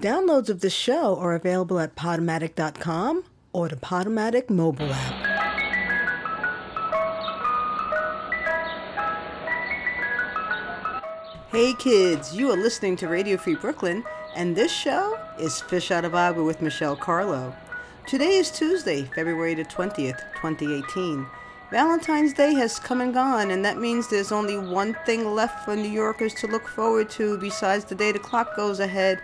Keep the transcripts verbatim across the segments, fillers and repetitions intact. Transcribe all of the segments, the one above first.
Downloads of this show are available at podomatic dot com or the Podomatic mobile app. Hey kids, you are listening to Radio Free Brooklyn, and this show is Fish Out of Agua with Michelle Carlo. Today is Tuesday, February the twentieth, twenty eighteen. Valentine's Day has come and gone, and that means there's only one thing left for New Yorkers to look forward to besides the day the clock goes ahead.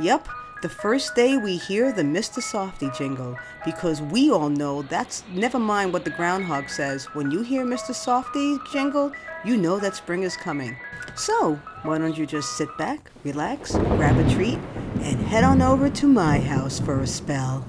Yep, the first day we hear the Mister Softy jingle, because we all know that's, never mind what the groundhog says, when you hear Mister Softy jingle, you know that spring is coming. So, why don't you just sit back, relax, grab a treat, and head on over to my house for a spell.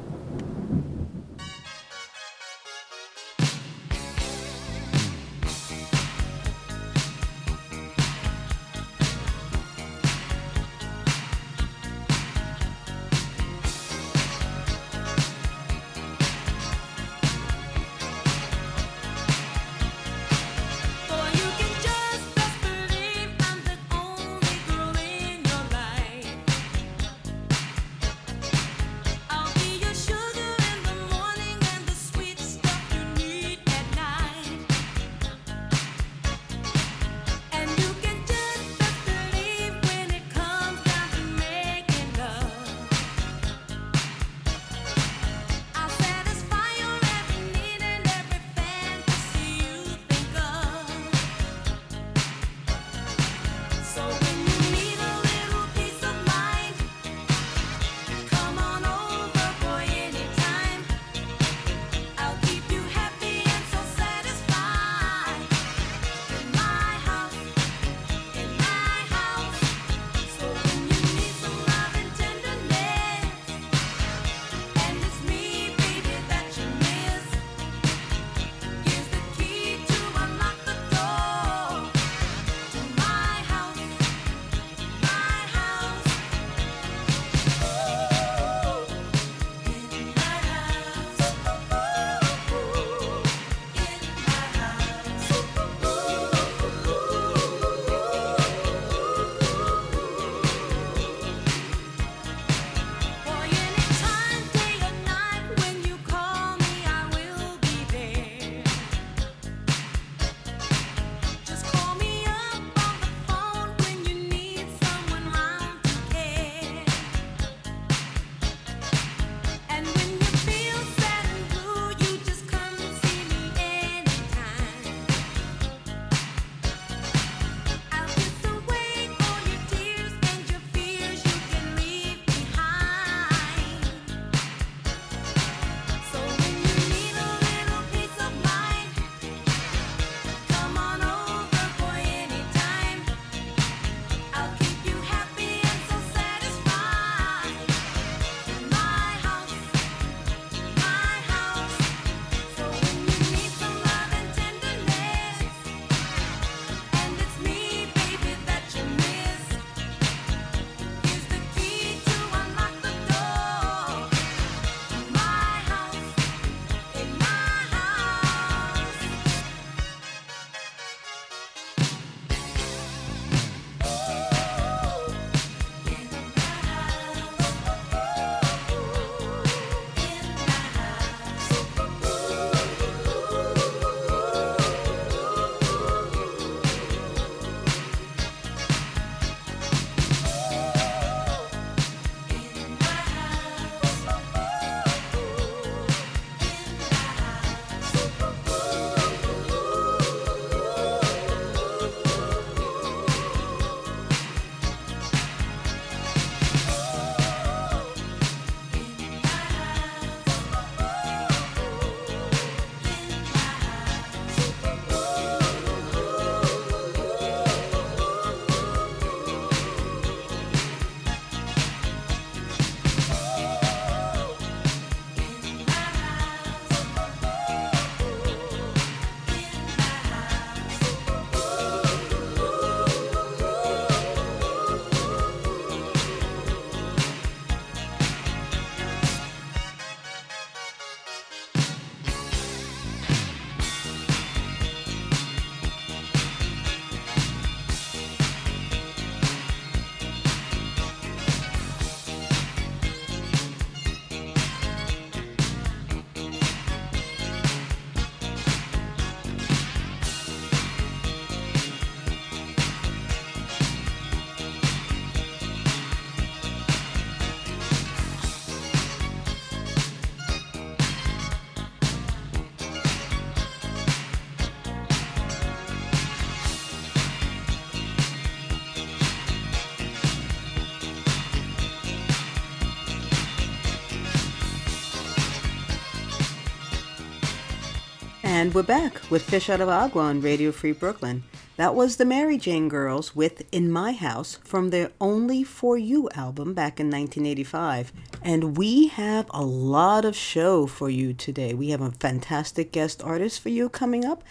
And we're back with Fish Out of Agua on Radio Free Brooklyn. That was the Mary Jane Girls with In My House from their Only For You album back in nineteen eighty-five. And we have a lot of show for you today. We have a fantastic guest artist for you coming up.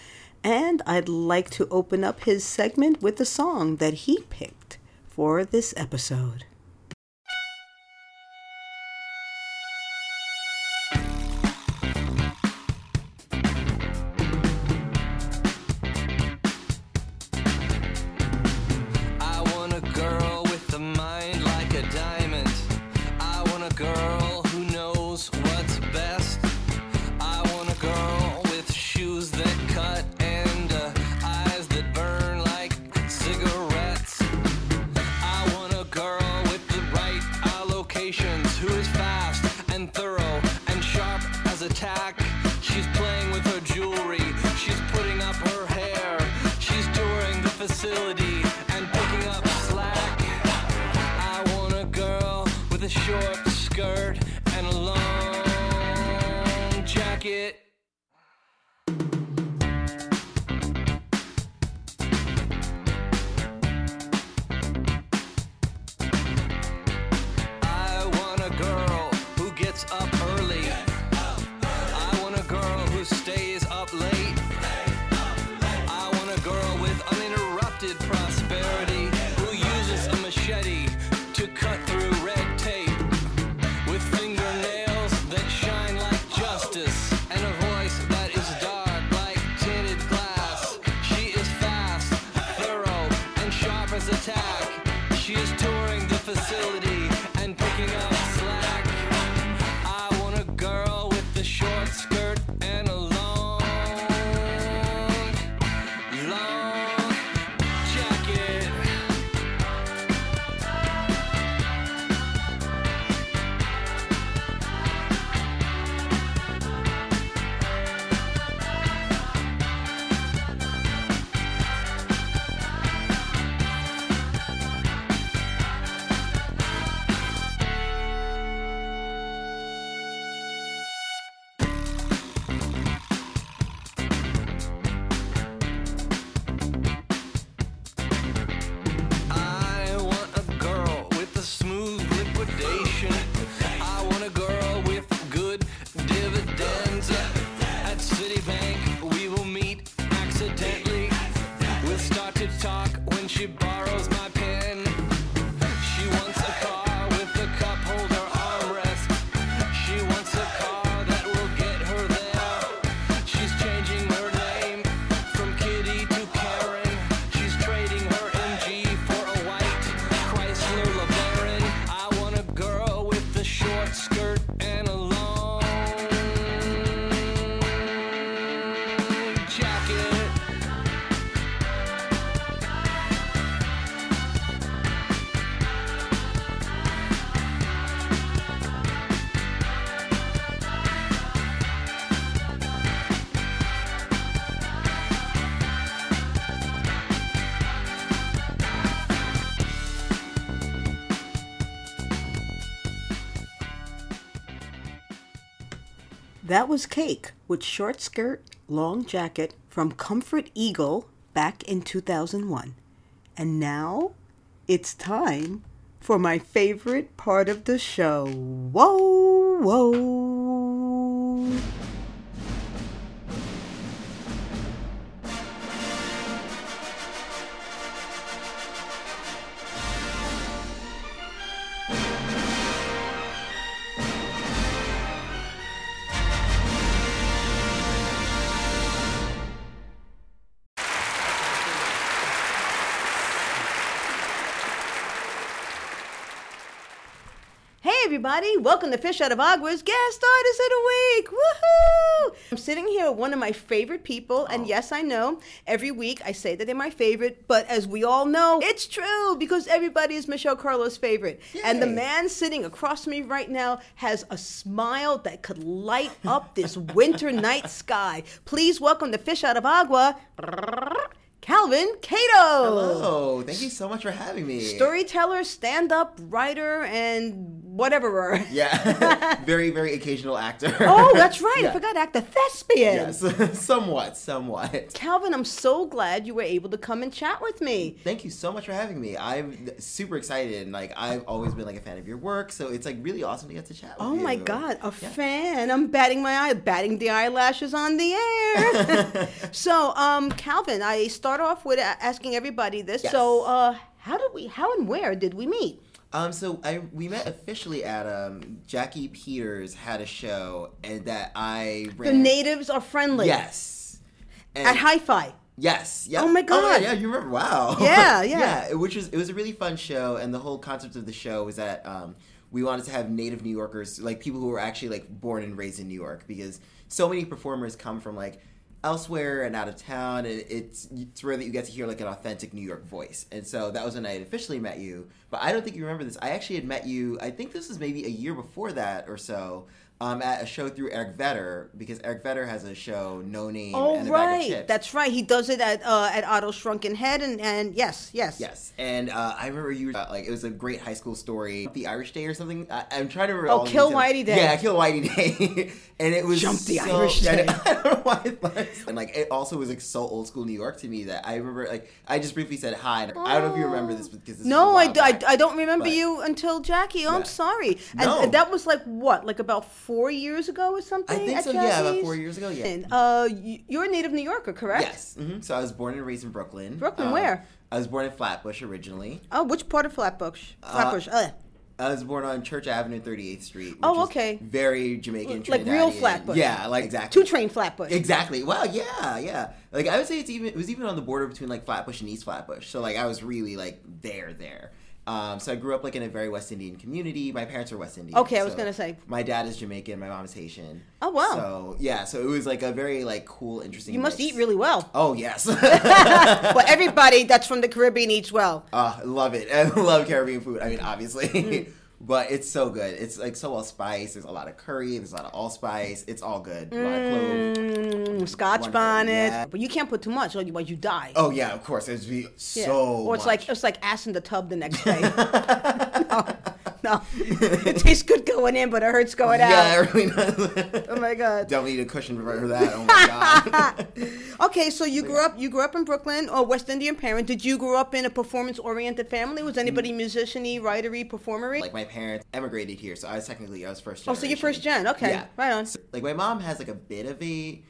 And I'd like to open up his segment with the song that he picked for this episode. That was Cake with Short Skirt, Long Jacket from Comfort Eagle back in two thousand one. And now it's time for my favorite part of the show. Whoa, whoa. Everybody, welcome to Fish Out of Agua's Guest Artist of the Week. Woohoo! I'm sitting here with one of my favorite people, and yes, I know, every week I say that they're my favorite, but as we all know, it's true because everybody is Michelle Carlo's favorite. Yay. And the man sitting across from me right now has a smile that could light up this winter night sky. Please welcome to Fish Out of Agua, Calvin Cato. Hello, thank you so much for having me. Storyteller, stand-up, writer, and whateverer. Yeah. Very, very occasional actor. Oh, that's right. Yeah. I forgot actor. Thespian. Yes. somewhat, somewhat. Calvin, I'm so glad you were able to come and chat with me. Thank you so much for having me. I'm super excited. And, like, I've always been, like, a fan of your work. So it's, like, really awesome to get to chat with oh you. Oh, my God. A yeah. fan. I'm batting my eye, batting the eyelashes on the air. So, um, Calvin, I start off with asking everybody this. Yes. So, uh, how did we, how and where did we meet? Um, so I we met officially at um, Jackie Peters had a show and that I ran. The Natives Are Friendly. Yes. And at Hi Fi. Yes. Yep. Oh my God. Oh yeah, yeah, you remember? Wow. Yeah, yeah. Yeah, which was it was a really fun show, and the whole concept of the show was that um, we wanted to have native New Yorkers, like people who were actually like born and raised in New York, because so many performers come from like elsewhere and out of town, and it's it's rare that you get to hear like an authentic New York voice. And so that was when I had officially met you, but I don't think you remember this. I actually had met you, I think this was maybe a year before that or so, um, at a show through Eric Vetter, because Eric Vetter has a show, No Name, oh, and a right. Bag of Chips. That's right. He does it at uh, at Otto Shrunken Head, and, and yes, yes. Yes, and uh, I remember you, uh, like, it was a great high school story, the Irish Day or something. I, I'm trying to remember. Oh, all Kill Whitey Day. Yeah, Kill Whitey Day. And it was Jump the so, Irish Day. I don't know why it was. And, like, it also was, like, so old school New York to me that I remember, like, I just briefly said hi. Oh. I don't know if you remember this, because this no, was a while I, back, I, I don't remember but, you until Jackie. Oh, yeah. I'm sorry. No. And, and that was, like, what? Like, about four years ago or something? I think so, Jackie's? Yeah, about four years ago, yeah. And, uh, you're a native New Yorker, correct? Yes. Mm-hmm. So I was born and raised in Brooklyn. Brooklyn, um, where? I was born in Flatbush originally. Oh, which part of Flatbush? Flatbush, uh. I was born on Church Avenue, thirty-eighth Street. Which oh, okay. Is very Jamaican, Trinidadian. Like real Flatbush. Yeah, like exactly. Two train Flatbush. Exactly. Wow. Yeah, yeah. Like I would say it's even it was even on the border between like Flatbush and East Flatbush. So like I was really like there, there. Um, so I grew up like in a very West Indian community. My parents are West Indian. Okay, I was so gonna say my dad is Jamaican, my mom is Haitian. Oh wow! So yeah, so it was like a very like cool, interesting. You must mix. Eat really well. Oh yes. Well, everybody that's from the Caribbean eats well. Ah, uh, love it! I love Caribbean food. I mean, obviously, mm. But it's so good. It's like so well spiced. There's a lot of curry. There's a lot of allspice. It's all good. A lot of clove. Scotch Wonderful. Bonnet, yeah. But you can't put too much, or you, or you die. Oh yeah, of course, it'd be so. Yeah. Or it's much. Like it's like ass in the tub the next day. no, no, it tastes good going in, but it hurts going yeah, out. Yeah, it really does. Oh my God, don't need a cushion for that. Oh my God. Okay, so you grew up. You grew up in Brooklyn, or West Indian parent. Did you grow up in a performance-oriented family? Was anybody mm. musician-y, writer-y, performer-y? Like my parents emigrated here, so I was technically I was first generation. Oh, so you're first gen. Okay, yeah. Right on. So, like my mom has like a bit of a.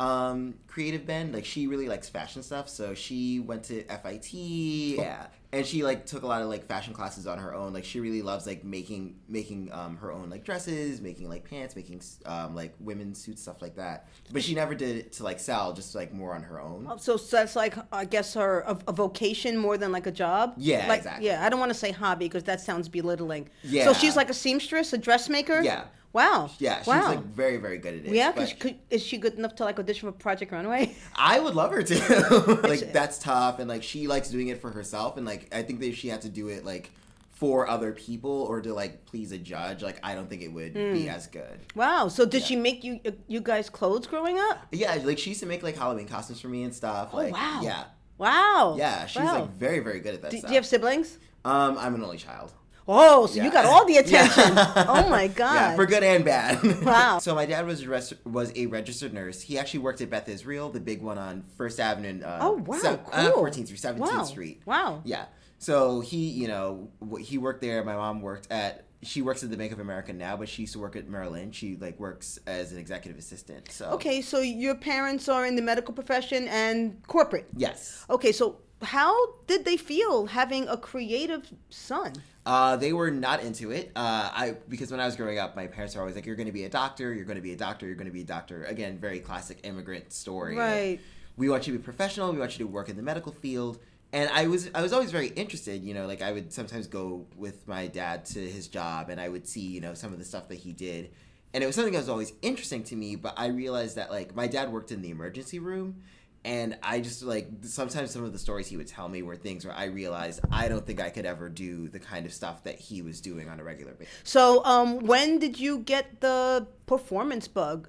Um, creative bend, like she really likes fashion stuff, so she went to F I T, yeah, and she like took a lot of like fashion classes on her own. Like she really loves like making making um her own like dresses, making like pants, making um like women's suits, stuff like that. But she never did it to like sell, just like more on her own. Oh, so, so that's like I guess her a, a vocation more than like a job. Yeah, like, exactly. Yeah, I don't want to say hobby because that sounds belittling. Yeah. So she's like a seamstress, a dressmaker. Yeah. Wow. Yeah, she's wow. like very, very good at it. Yeah, cause she could, is she good enough to like audition for Project Runway? I would love her to. Like that's tough, and like she likes doing it for herself, and like I think that if she had to do it like for other people or to like please a judge, like I don't think it would mm. be as good. Wow. So did yeah. she make you you guys clothes growing up? Yeah, like she used to make like Halloween costumes for me and stuff. Oh, like wow. Yeah. Wow. Yeah, she's wow. like very, very good at that do, stuff. Do you have siblings? Um, I'm an only child. Oh, so yeah. You got all the attention. Yeah. Oh, my God. Yeah, for good and bad. Wow. So my dad was res- was a registered nurse. He actually worked at Beth Israel, the big one on First Avenue and uh, oh, wow, so, cool. uh, fourteenth Street, seventeenth wow. Street. Wow. Yeah. So he, you know, he worked there. My mom worked at, she works at the Bank of America now, but she used to work at Merrill Lynch. She, like, works as an executive assistant. So okay, so your parents are in the medical profession and corporate. Yes. Okay, so how did they feel having a creative son? Uh, they were not into it. Uh, I because when I was growing up, my parents were always like, "You're going to be a doctor. You're going to be a doctor. You're going to be a doctor." Again, very classic immigrant story. Right. Like, we want you to be professional. We want you to work in the medical field. And I was I was always very interested. You know, like I would sometimes go with my dad to his job, and I would see you know some of the stuff that he did. And it was something that was always interesting to me. But I realized that like my dad worked in the emergency room. And I just, like, sometimes some of the stories he would tell me were things where I realized I don't think I could ever do the kind of stuff that he was doing on a regular basis. So um, when did you get the performance bug?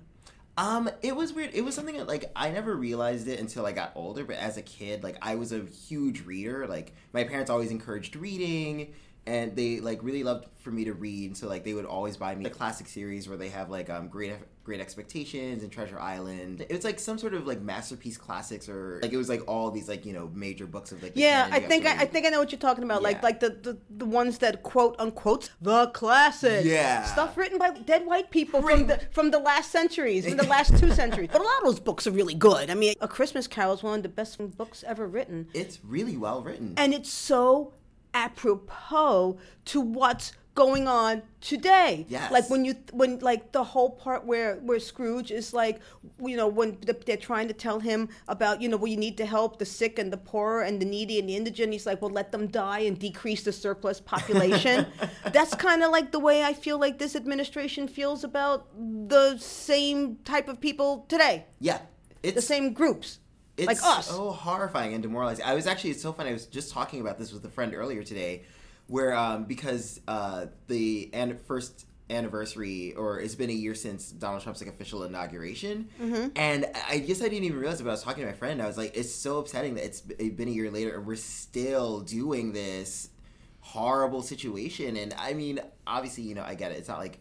Um, it was weird. It was something that, like, I never realized it until I got older. But as a kid, like, I was a huge reader. Like, my parents always encouraged reading. And they, like, really loved for me to read, so, like, they would always buy me the classic series where they have, like, um, Great Great Expectations and Treasure Island. It's, like, some sort of, like, masterpiece classics or, like, it was, like, all these, like, you know, major books of, like... Yeah, I think I, I think I know what you're talking about. Yeah. Like, like the, the, the ones that, quote, unquote, the classics. Yeah. Stuff written by dead white people from the, from the last centuries, from the last two centuries. But a lot of those books are really good. I mean, A Christmas Carol is one of the best books ever written. It's really well written. And it's so... apropos to what's going on today. Yes. Like when you, when like the whole part where, where Scrooge is like, you know, when they're trying to tell him about, you know, well, you need to help the sick and the poor and the needy and the indigent. He's like, well, let them die and decrease the surplus population. That's kind of like the way I feel like this administration feels about the same type of people today. Yeah. It's the same groups. It's like us. So horrifying and demoralizing. I was actually, it's so funny, I was just talking about this with a friend earlier today, where, um, because uh, the an- first anniversary, or it's been a year since Donald Trump's, like, official inauguration, mm-hmm. and I guess I didn't even realize it, but I was talking to my friend, and I was like, it's so upsetting that it's been a year later, and we're still doing this horrible situation, and I mean, obviously, you know, I get it, it's not like,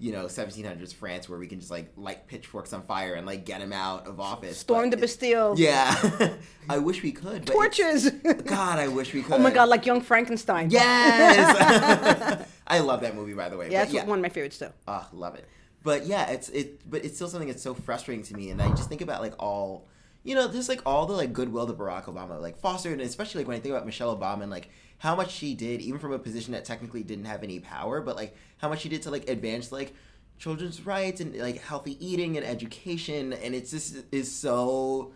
you know, seventeen hundreds France, where we can just, like, light pitchforks on fire and, like, get him out of office. Storm the Bastille. Yeah. I wish we could. But torches. God, I wish we could. Oh, my God, like Young Frankenstein. Yes. I love that movie, by the way. Yeah, it's yeah. one of my favorites, too. Oh, love it. But, yeah, it's it. But it's still something that's so frustrating to me. And I just think about, like, all, you know, just, like, all the, like, goodwill that Barack Obama, like, fostered. And especially, like, when I think about Michelle Obama and, like, how much she did, even from a position that technically didn't have any power, but, like, how much she did to, like, advance, like, children's rights and, like, healthy eating and education, and it's just is so...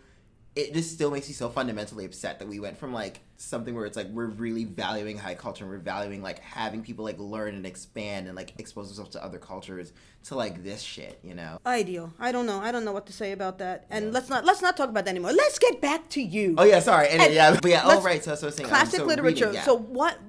It just still makes me so fundamentally upset that we went from, like, something where it's, like, we're really valuing high culture and we're valuing, like, having people, like, learn and expand and, like, expose themselves to other cultures to, like, this shit, you know? Ideal. I don't know. I don't know what to say about that. And yeah. let's not let's not talk about that anymore. Let's get back to you. Oh, yeah, sorry. And, and yeah, but yeah, oh, right. So, so I was saying... Classic um, so literature. Reading, yeah. So what...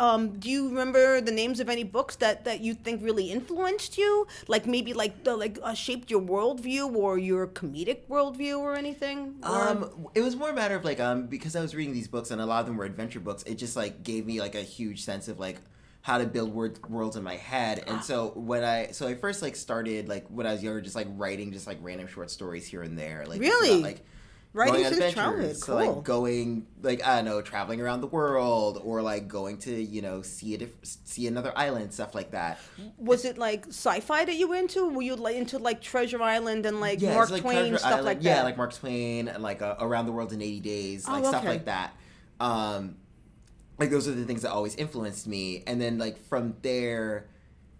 Um, do you remember the names of any books that, that you think really influenced you? Like maybe like the, like uh, shaped your worldview or your comedic worldview or anything? Or... Um, it was more a matter of like um because I was reading these books and a lot of them were adventure books. It just like gave me like a huge sense of like how to build word, worlds in my head. And so when I so I first like started like when I was younger just like writing just like random short stories here and there. Like really. About, like, Writing since childhood, so cool. Like going, like I don't know, traveling around the world, or like going to you know see a diff- see another island, stuff like that. Was it like sci-fi that you were into? Were you like into like Treasure Island and like yeah, Mark so, like, Twain Treasure stuff Island, like that? Yeah, like Mark Twain and like uh, Around the World in eighty days, like oh, okay. stuff like that. Um, like those are the things that always influenced me, and then like from there.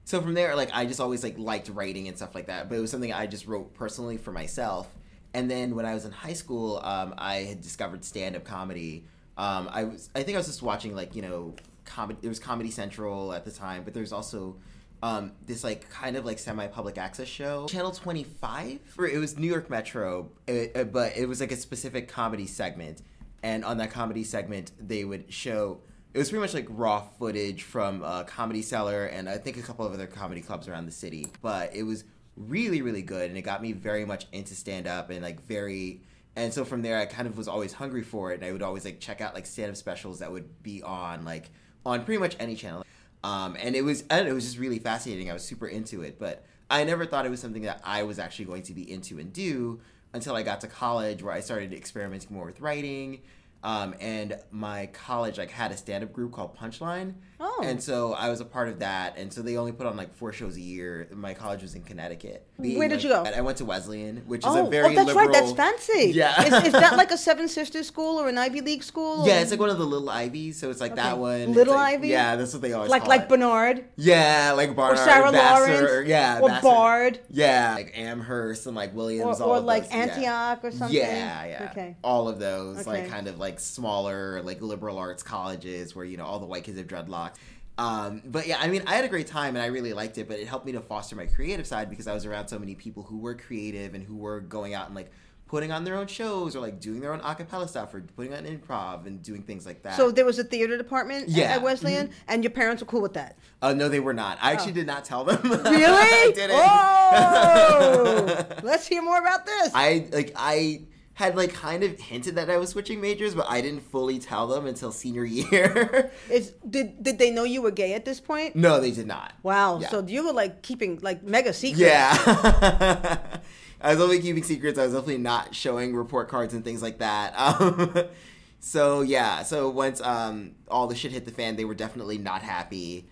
So from there, like I just always like liked writing and stuff like that, but it was something I just wrote personally for myself. And then when I was in high school, um, I had discovered stand-up comedy. Um, I was—I think I was just watching, like, you know, comedy. It was Comedy Central at the time, but there's also um, this, like, kind of, like, semi-public access show. Channel twenty-five? Or it was New York Metro, it, it, but it was, like, a specific comedy segment. And on that comedy segment, they would show... It was pretty much, like, raw footage from uh, Comedy Cellar and I think a couple of other comedy clubs around the city. But it was... really, really good, and it got me very much into stand-up, and, like, very... And so from there, I kind of was always hungry for it, and I would always, like, check out, like, stand-up specials that would be on, like, on pretty much any channel. Um, and it was, I don't know, it was just really fascinating. I was super into it, but I never thought it was something that I was actually going to be into and do until I got to college, where I started experimenting more with writing. Um, and my college, like, had a stand-up group called Punchline. Oh. And so I was a part of that. And so they only put on, like, four shows a year. My college was in Connecticut. Being, Where did like, you go? I went to Wesleyan, which oh. is a very liberal... Oh, that's liberal... right. That's fancy. Yeah. is, is that, like, a Seven Sisters school or an Ivy League school? Yeah, or... it's, like, one of the Little Ivys. So it's, like, okay. that one. Little like, Ivy? Yeah, that's what they always like, call Like, like Bernard? Yeah, like Barnard. Or Sarah Vassar, Lawrence? Or, yeah, Or Vassar. Bard? Yeah. Like Amherst and, like, Williams. Or, all or of like, those. Antioch yeah. or something? Yeah, yeah. Okay. All of those, okay. like, kind of, like... like smaller like liberal arts colleges where you know all the white kids have dreadlocks um but yeah I mean I had a great time and I really liked it, but it helped me to foster my creative side because I was around so many people who were creative and who were going out and like putting on their own shows or like doing their own a cappella stuff or putting on improv and doing things like that. So there was a theater department yeah. at Wesleyan mm-hmm. and your parents were cool with that? Uh, no, they were not. I oh. actually did not tell them. Really? I didn't. Oh! Let's hear more about this. I like I had like kind of hinted that I was switching majors, but I didn't fully tell them until senior year. It's, did did they know you were gay at this point? No, they did not. Wow. Yeah. So you were like keeping like mega secrets. Yeah. I was only keeping secrets. I was definitely not showing report cards and things like that. Um, so yeah. So once um, all the shit hit the fan, they were definitely not happy.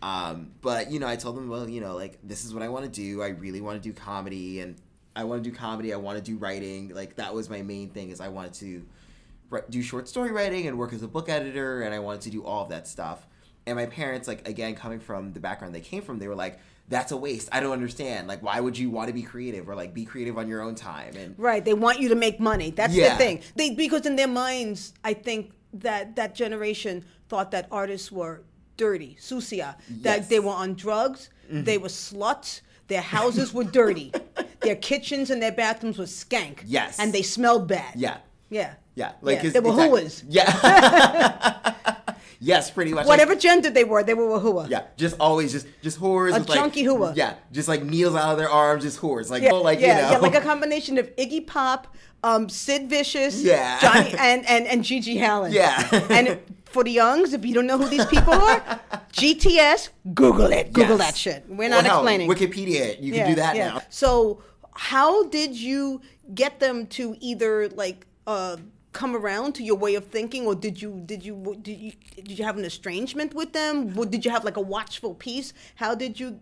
Um, but, you know, I told them, well, you know, like, this is what I want to do. I really want to do comedy, and I want to do comedy. I want to do writing. Like, that was my main thing, is I wanted to re- do short story writing and work as a book editor, and I wanted to do all of that stuff. And my parents, like, again, coming from the background they came from, they were like, that's a waste. I don't understand. Like, why would you want to be creative? Or, like, be creative on your own time. And right. They want you to make money. That's yeah. the thing. They, because in their minds, I think that that generation thought that artists were dirty, sucia, that yes. they were on drugs, mm-hmm. they were sluts, their houses were dirty, their kitchens and their bathrooms were skank, yes, and they smelled bad. Yeah, yeah, yeah. Like yeah. they were exactly. hooas. Yeah. Yes, pretty much. Whatever like, gender they were, they were a hua. Yeah, just always just just whores. A with chunky like, hua. Yeah, just like needles out of their arms, just whores. Like, yeah, oh, like yeah, you know. Yeah, like a combination of Iggy Pop, um, Sid Vicious, yeah. Johnny, and, and, and Gigi Hallen. Yeah. And for the youngs, if you don't know who these people are, G T S, Google it. Google yes. that shit. We're not well, explaining. No, Wikipedia it. You yeah, can do that yeah. now. So how did you get them to either like... Uh, come around to your way of thinking, or did you did you did you did you have an estrangement with them? Or did you have like a watchful piece? How did you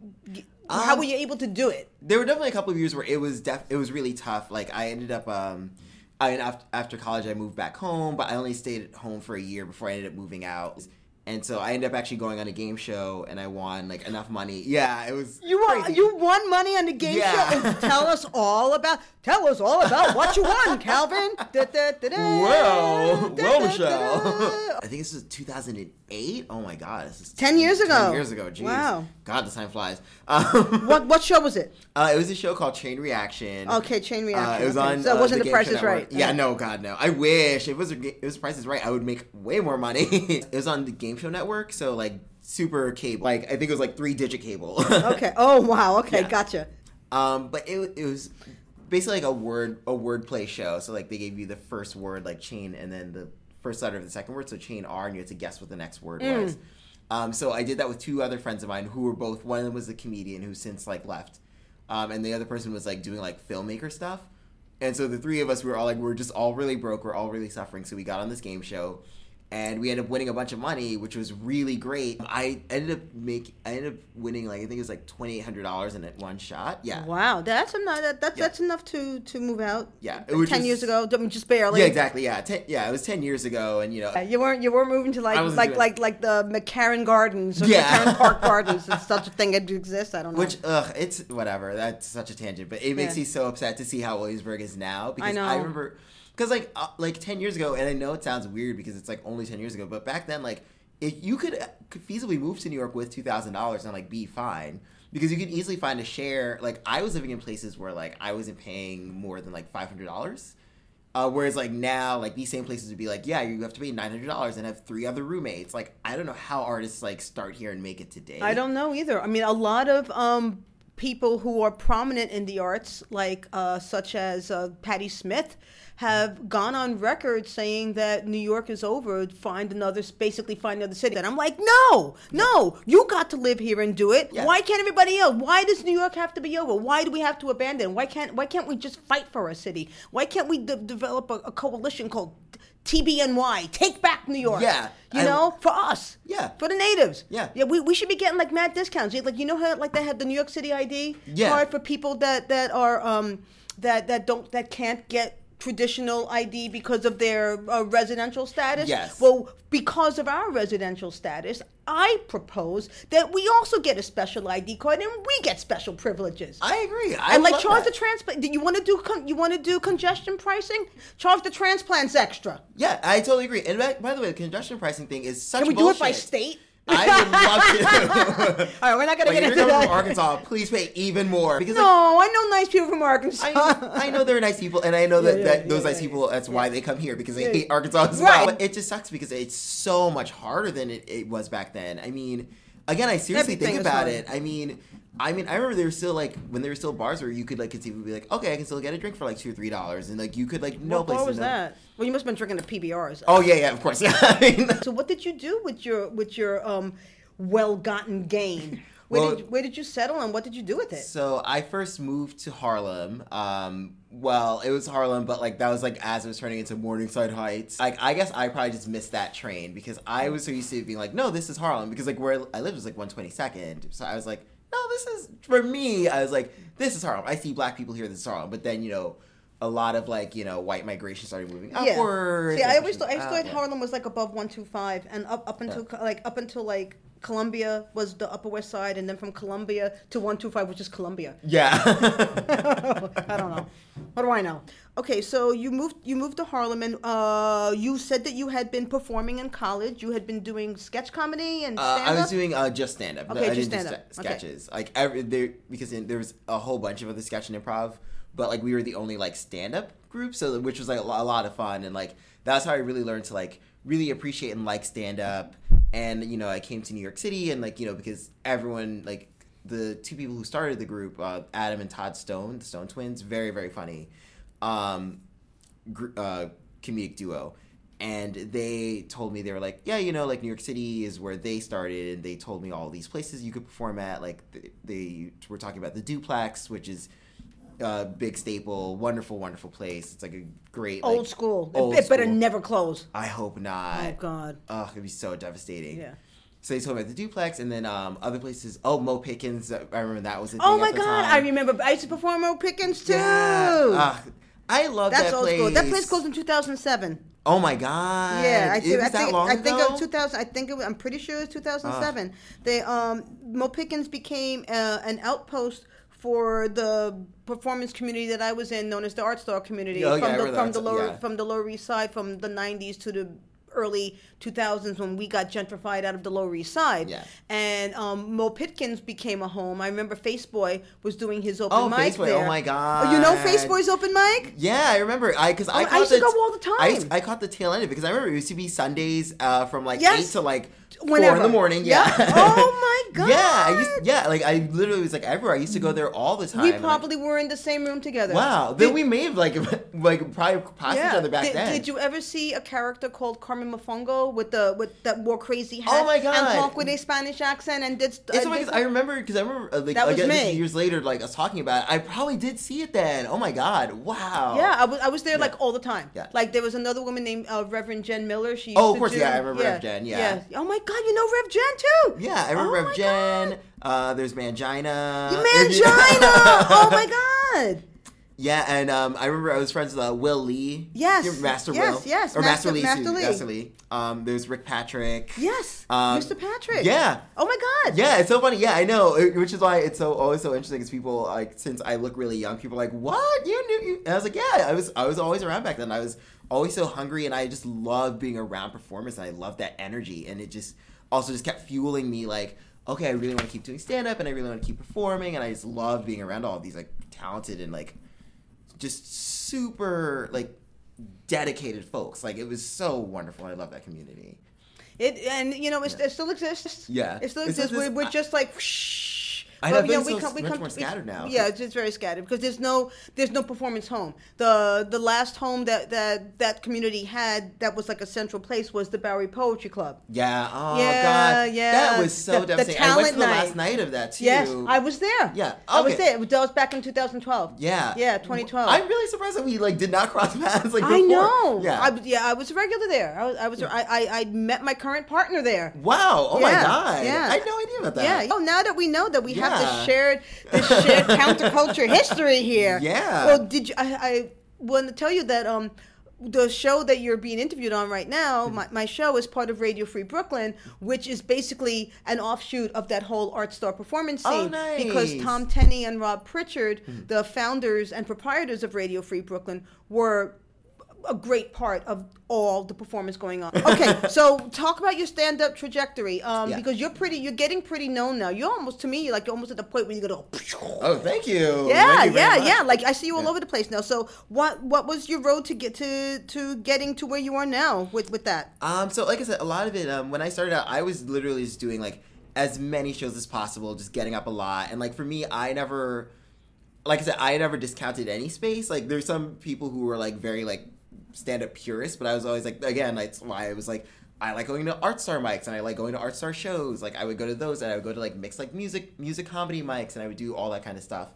um, how were you able to do it? There were definitely a couple of years where it was def- it was really tough. Like I ended up um I after college I moved back home, but I only stayed at home for a year before I ended up moving out. And so I ended up actually going on a game show, and I won like enough money. Yeah, it was you won crazy. You won money on the game yeah. show. And tell us all about tell us all about what you won, Calvin. Da, da, da, da, whoa, da, whoa, da, Michelle. Da, da. I think this was two thousand eight. Oh my God, this is ten years ago. Ten years ago, jeez. Wow. God, the time flies. Um, what what show was it? Uh, it was a show called Chain Reaction. Okay, Chain Reaction. Uh, it was okay. on. So it uh, wasn't The, the Price Is Right. Yeah, no, God, no. I wish it was. It was The Price Is Right. I would make way more money. It was on the Game Show Network, so like super cable, like I think it was like three digit cable. Okay. Oh wow. Okay. Yeah. Gotcha. Um, but it it was basically like a word a wordplay show. So like they gave you the first word like chain, and then the first letter of the second word, so chain R, and you had to guess what the next word mm. was. Um, so I did that with two other friends of mine who were both one of them was a comedian who since like left, um, and the other person was like doing like filmmaker stuff. And so the three of us we were all like we we're just all really broke, we're all really suffering. So we got on this game show. And we ended up winning a bunch of money, which was really great. I ended up make, I ended up winning like I think it was like twenty eight hundred dollars in it one shot. Yeah. Wow, that's enough. That, that yeah. that's enough to, to move out. Yeah, it was ten just, years ago. I mean, just barely. Yeah, exactly. Yeah, ten, yeah, it was ten years ago, and you know, yeah, you weren't you were moving to like like, like like the McCarran Gardens or yeah. McCarran Park Gardens. It's such a thing that exists. I don't know. Which ugh, it's whatever. That's such a tangent, but it makes yeah. me so upset to see how Williamsburg is now because I, know. I remember. Because, like, uh, like ten years ago, and I know it sounds weird because it's, like, only ten years ago, but back then, like, if you could, uh, could feasibly move to New York with two thousand dollars and, like, be fine because you could easily find a share. Like, I was living in places where, like, I wasn't paying more than, like, five hundred dollars, uh, whereas, like, now, like, these same places would be like, yeah, you have to pay nine hundred dollars and have three other roommates. Like, I don't know how artists, like, start here and make it today. I don't know either. I mean, a lot of... um. people who are prominent in the arts, like uh, such as uh, Patti Smith, have gone on record saying that New York is over, find another, basically find another city. And I'm like, no, no, you got to live here and do it. Yeah. Why can't everybody else? Why does New York have to be over? Why do we have to abandon? Why can't Why can't we just fight for our city? Why can't we de- develop a, a coalition called T B N Y, Take Back New York? Yeah. You I, know, for us. Yeah. For the natives. Yeah. Yeah, we, we should be getting like mad discounts. Like, you know how like they have the New York City I D yeah. card for people that, that are um that, that don't that can't get traditional I D because of their uh, residential status? Yes. Well, because of our residential status, I propose that we also get a special I D card and we get special privileges. I agree. I and like charge that. the transplant. You want to do con- you want to do congestion pricing? Charge the transplants extra. Yeah, I totally agree. And by, by the way, the congestion pricing thing is such. Can we bullshit. do it by state? I would love to. All right, we're not going to get into that. If you're from Arkansas, please pay even more. Because, no, like, I know nice people from Arkansas. I, I know they're nice people, and I know that, yeah, yeah, that yeah, those yeah, nice yeah, people, that's yeah. why they come here, because they yeah. hate Arkansas as right. well. But it just sucks because it's so much harder than it, it was back then. I mean, again, I seriously Everything think about it. I mean, I mean, I remember they were still like when there were still bars where you could like conceivably be like, okay, I can still get a drink for like two or three dollars, and like you could like no what place. What was that? Well, you must have been drinking the P B Rs. Oh yeah, yeah, of course. Yeah. I mean, so what did you do with your with your um, well-gotten gain? Where, well, did, where did you settle and what did you do with it? So I first moved to Harlem. Um, well, it was Harlem, but like that was like as it was turning into Morningside Heights. Like I guess I probably just missed that train because I was so used to being like, no, this is Harlem, because like where I lived was like one twenty-second. So I was like, no, this is for me. I was like, this is Harlem. I see black people here. This is Harlem. But then you know. A lot of, like, you know, white migration started moving upward. Yeah, see, I always thought, I always thought Harlem was, like, above one twenty-five, and up up until, yeah. like, up until, like, Columbia was the Upper West Side, and then from Columbia to one twenty-five, which is Columbia. Yeah. I don't know. What do I know? Okay, so you moved you moved to Harlem, and uh, you said that you had been performing in college. You had been doing sketch comedy and stand-up? Uh, I was doing uh, just stand-up. Okay, I just stand-up. I didn't do st- sketches. Okay. Like, every, there, because there was a whole bunch of other sketch and improv. But, like, we were the only, like, stand-up group, so which was, like, a lot of fun. And, like, that's how I really learned to, like, really appreciate and like stand-up. And, you know, I came to New York City and, like, you know, because everyone, like, the two people who started the group, uh, Adam and Todd Stone, the Stone Twins, very, very funny um, gr- uh, comedic duo. And they told me, they were like, yeah, you know, like, New York City is where they started. And they told me all these places you could perform at. Like, they, they were talking about the Duplex, which is... Uh, big staple, wonderful, wonderful place. It's like a great old like, school. Old it better school. Never close. I hope not. Oh God. Ugh, it'd be so devastating. Yeah. So they told me about the Duplex, and then um, other places. Oh, Mo Pickens. I remember that was a thing. Oh my at the God, time. I remember. I used to perform Mo Pickens too. Yeah. Ugh, I love That's that old place. School. That place closed in two thousand seven. Oh my God. Yeah, I, th- I think long I think ago? Of two thousand. I think it was, I'm pretty sure it's two thousand seven. Ugh. They um, Mo Pickens became uh, an outpost for the performance community that I was in, known as the Art Star community, oh, from, yeah, the, from the lower yeah. from the Lower East Side, from the nineties to the early two thousands when we got gentrified out of the Lower East Side. Yeah. And um, Mo Pickens became a home. I remember Faceboy was doing his open oh, mic Faceboy. There. Oh, my God. You know Faceboy's open mic? Yeah, I remember. I, cause I, oh, I used the, to go all the time. I, used, I caught the tail end of it because I remember it used to be Sundays uh, from like yes. eight to like Whenever. four in the morning. Yeah. yeah. Oh, my God. yeah, I used, yeah. Like I literally was like everywhere. I used to go there all the time. We probably like, were in the same room together. Wow. Did, then we may have like, like probably passed yeah. each other back did, then. Did you ever see a character called Carmen Mofongo with the with that wore crazy hat oh my God. and talk with a Spanish accent and did st- it's so because I remember because I remember uh, like, like uh, years later like us talking about it. I probably did see it then. Oh my God, wow. Yeah, I was I was there yeah. like all the time. Yeah. Like there was another woman named uh, Reverend Jen Miller. She used oh of to course do, yeah I remember yeah. Rev Jen yeah. yeah. Oh my God, you know Rev Jen too. Yeah, I remember oh Rev Jen. God. Uh, there's Mangina. You Mangina. Oh my God. Yeah, and um, I remember I was friends with uh, Will Lee. Yes. Master yes, Will. Yes, yes. Or Master, Master Lee. Master Lee. Master Lee. Um, there's Rick Patrick. Yes. Um, Mister Patrick. Yeah. Oh, my God. Yeah, it's so funny. Yeah, I know, which is why it's so always so interesting is people, like, since I look really young, people are like, what? You knew you? And I was like, yeah, I was I was always around back then. I was always so hungry, and I just loved being around performers, and I loved that energy. And it just also just kept fueling me, like, okay, I really want to keep doing stand-up, and I really want to keep performing, and I just loved being around all of these, like, talented and, like, just super like dedicated folks. Like it was so wonderful. I love that community. It and you know it's, yeah. it still exists. Yeah, it still exists. We're, we're just like. Whoosh. I know, but, you know it's we so come, we much come, more scattered now. Yeah, it's, it's very scattered because there's no there's no performance home. The the last home that, that that community had that was like a central place was the Bowery Poetry Club. Yeah. Oh yeah, God. Yeah. That was so the, devastating. The I went to the night. last night of that too. Yes, I was there. Yeah. Okay. I was there. That was back in two thousand twelve. Yeah. Yeah, twenty twelve. I'm really surprised that we like did not cross paths like before. I know. Yeah. I, yeah, I was a regular there. I was I was yeah. I, I I met my current partner there. Wow. Oh yeah. my God. Yeah. I had no idea about that. Yeah. Oh, now that we know that we yeah. have the shared, the shared counterculture history here. Yeah. Well, did you, I, I want to tell you that um, the show that you're being interviewed on right now, my, my show is part of Radio Free Brooklyn, which is basically an offshoot of that whole Art Star performance scene. Oh, nice. Because Tom Tenney and Rob Pritchard, mm-hmm. the founders and proprietors of Radio Free Brooklyn, were a great part of all the performance going on. Okay, so talk about your stand-up trajectory um, yeah. because you're pretty, you're getting pretty known now. You're almost, to me, you're like you're almost at the point where you go. Oh, thank you. Yeah, thank you yeah, much. yeah. Like I see you all yeah. over the place now. So what what was your road to get to to getting to where you are now with with that? Um, so like I said, a lot of it um, when I started out, I was literally just doing like as many shows as possible, just getting up a lot. And, like, for me, I never, like I said, I never discounted any space. Like, there's some people who were, like, very, like, stand-up purists, but I was always, like, again, that's why I was, like, I like going to Art Star mics, and I like going to Art Star shows. Like, I would go to those, and I would go to, like, mixed, like, music, music comedy mics, and I would do all that kind of stuff.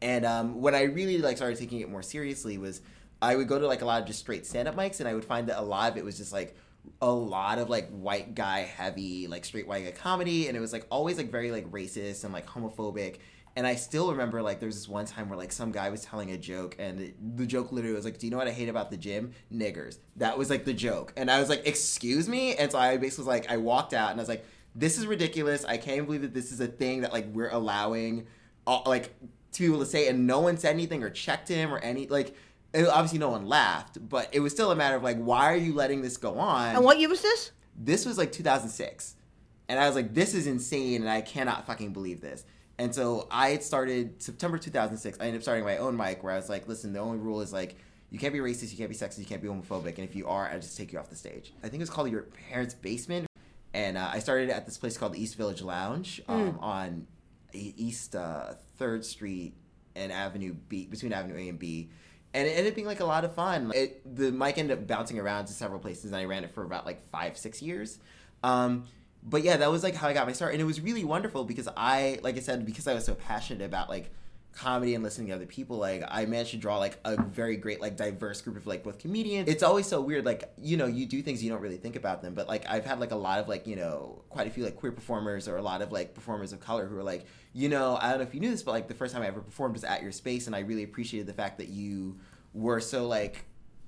And um, when I really, like, started taking it more seriously was I would go to, like, a lot of just straight stand-up mics, and I would find that a lot of it was just, like, a lot of, like, white guy heavy, like, straight white guy comedy, and it was, like, always, like, very, like, racist and, like, homophobic. And I still remember, like, there was this one time where, like, some guy was telling a joke, and it, the joke literally was, like, do you know what I hate about the gym? Niggers. That was, like, the joke. And I was, like, excuse me? And so I basically was, like, I walked out, and I was, like, this is ridiculous. I can't believe that this is a thing that, like, we're allowing, all, like, to people to say, and no one said anything or checked him or any, like... It, obviously, no one laughed, but it was still a matter of, like, why are you letting this go on? And what year was this? This was, like, two thousand six. And I was like, this is insane, and I cannot fucking believe this. And so I had started September two thousand six. I ended up starting my own mic where I was like, listen, the only rule is, like, you can't be racist, you can't be sexist, you can't be homophobic, and if you are, I just take you off the stage. I think it was called Your Parents' Basement. And uh, I started at this place called the East Village Lounge um, mm. on East uh, third Street and Avenue B, between Avenue A and B. And it ended up being, like, a lot of fun. It, the mic ended up bouncing around to several places, and I ran it for about, like, five, six years. Um, but, yeah, that was, like, how I got my start. And it was really wonderful because I, like I said, because I was so passionate about, like, comedy and listening to other people, like, I managed to draw, like, a very great, like, diverse group of, like, both comedians. It's always so weird, like, you know, you do things you don't really think about them, but, like, I've had, like, a lot of, like, you know, quite a few, like, queer performers or a lot of, like, performers of color who are like, you know, I don't know if you knew this, but, like, the first time I ever performed was at your space, and I really appreciated the fact that you were so, like,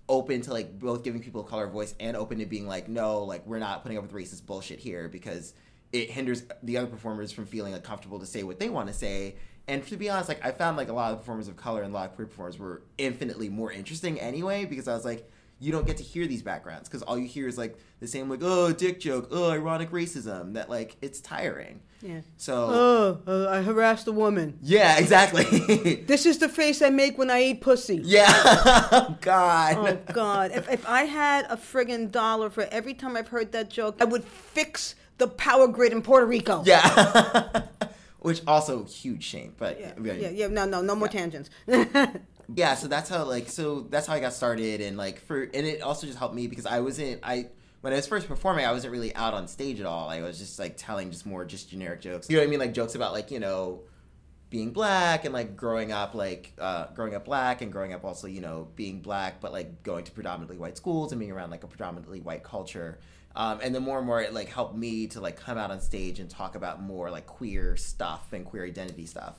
open to, like, both giving people of color a voice and open to being like, no, like, we're not putting up with racist bullshit here, because it hinders the other performers from feeling, like, comfortable to say what they want to say. And to be honest, like, I found, like, a lot of performers of color and a lot of queer performers were infinitely more interesting anyway, because I was like, you don't get to hear these backgrounds, because all you hear is, like, the same, like, oh, dick joke, oh, ironic racism, that, like, it's tiring. Yeah. So. Oh, uh, I harassed a woman. Yeah, exactly. This is the face I make when I eat pussy. Yeah. Oh, God. Oh, God. If, if I had a friggin' dollar for every time I've heard that joke, I would fix the power grid in Puerto Rico. Yeah. Which also, huge shame, but... Yeah, yeah, yeah, yeah no, no, no more yeah. tangents. Yeah, so that's how, like, so that's how I got started, and, like, for, and it also just helped me, because I wasn't, I, when I was first performing, I wasn't really out on stage at all. I was just, like, telling just more, just generic jokes. You know what I mean? Like, jokes about, like, you know, being black, and, like, growing up, like, uh, growing up black, and growing up also, you know, being black, but, like, going to predominantly white schools, and being around, like, a predominantly white culture. Um, and the more and more it, like, helped me to, like, come out on stage and talk about more, like, queer stuff and queer identity stuff.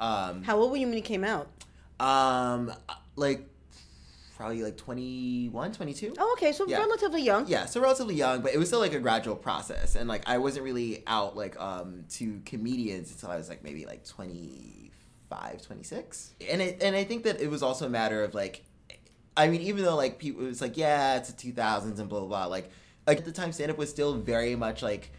Um, How old were you when you came out? Um, like, probably, like, twenty-one, twenty-two. Oh, okay. So yeah. Relatively young. Yeah. So relatively young, but it was still, like, a gradual process. And, like, I wasn't really out, like, um, to comedians until I was, like, maybe, like, twenty-five, twenty-six. And, it, and I think that it was also a matter of, like, I mean, even though, like, people, it was like, yeah, it's the two thousands and blah, blah, blah, like, Like, at the time, stand-up was still very much, like,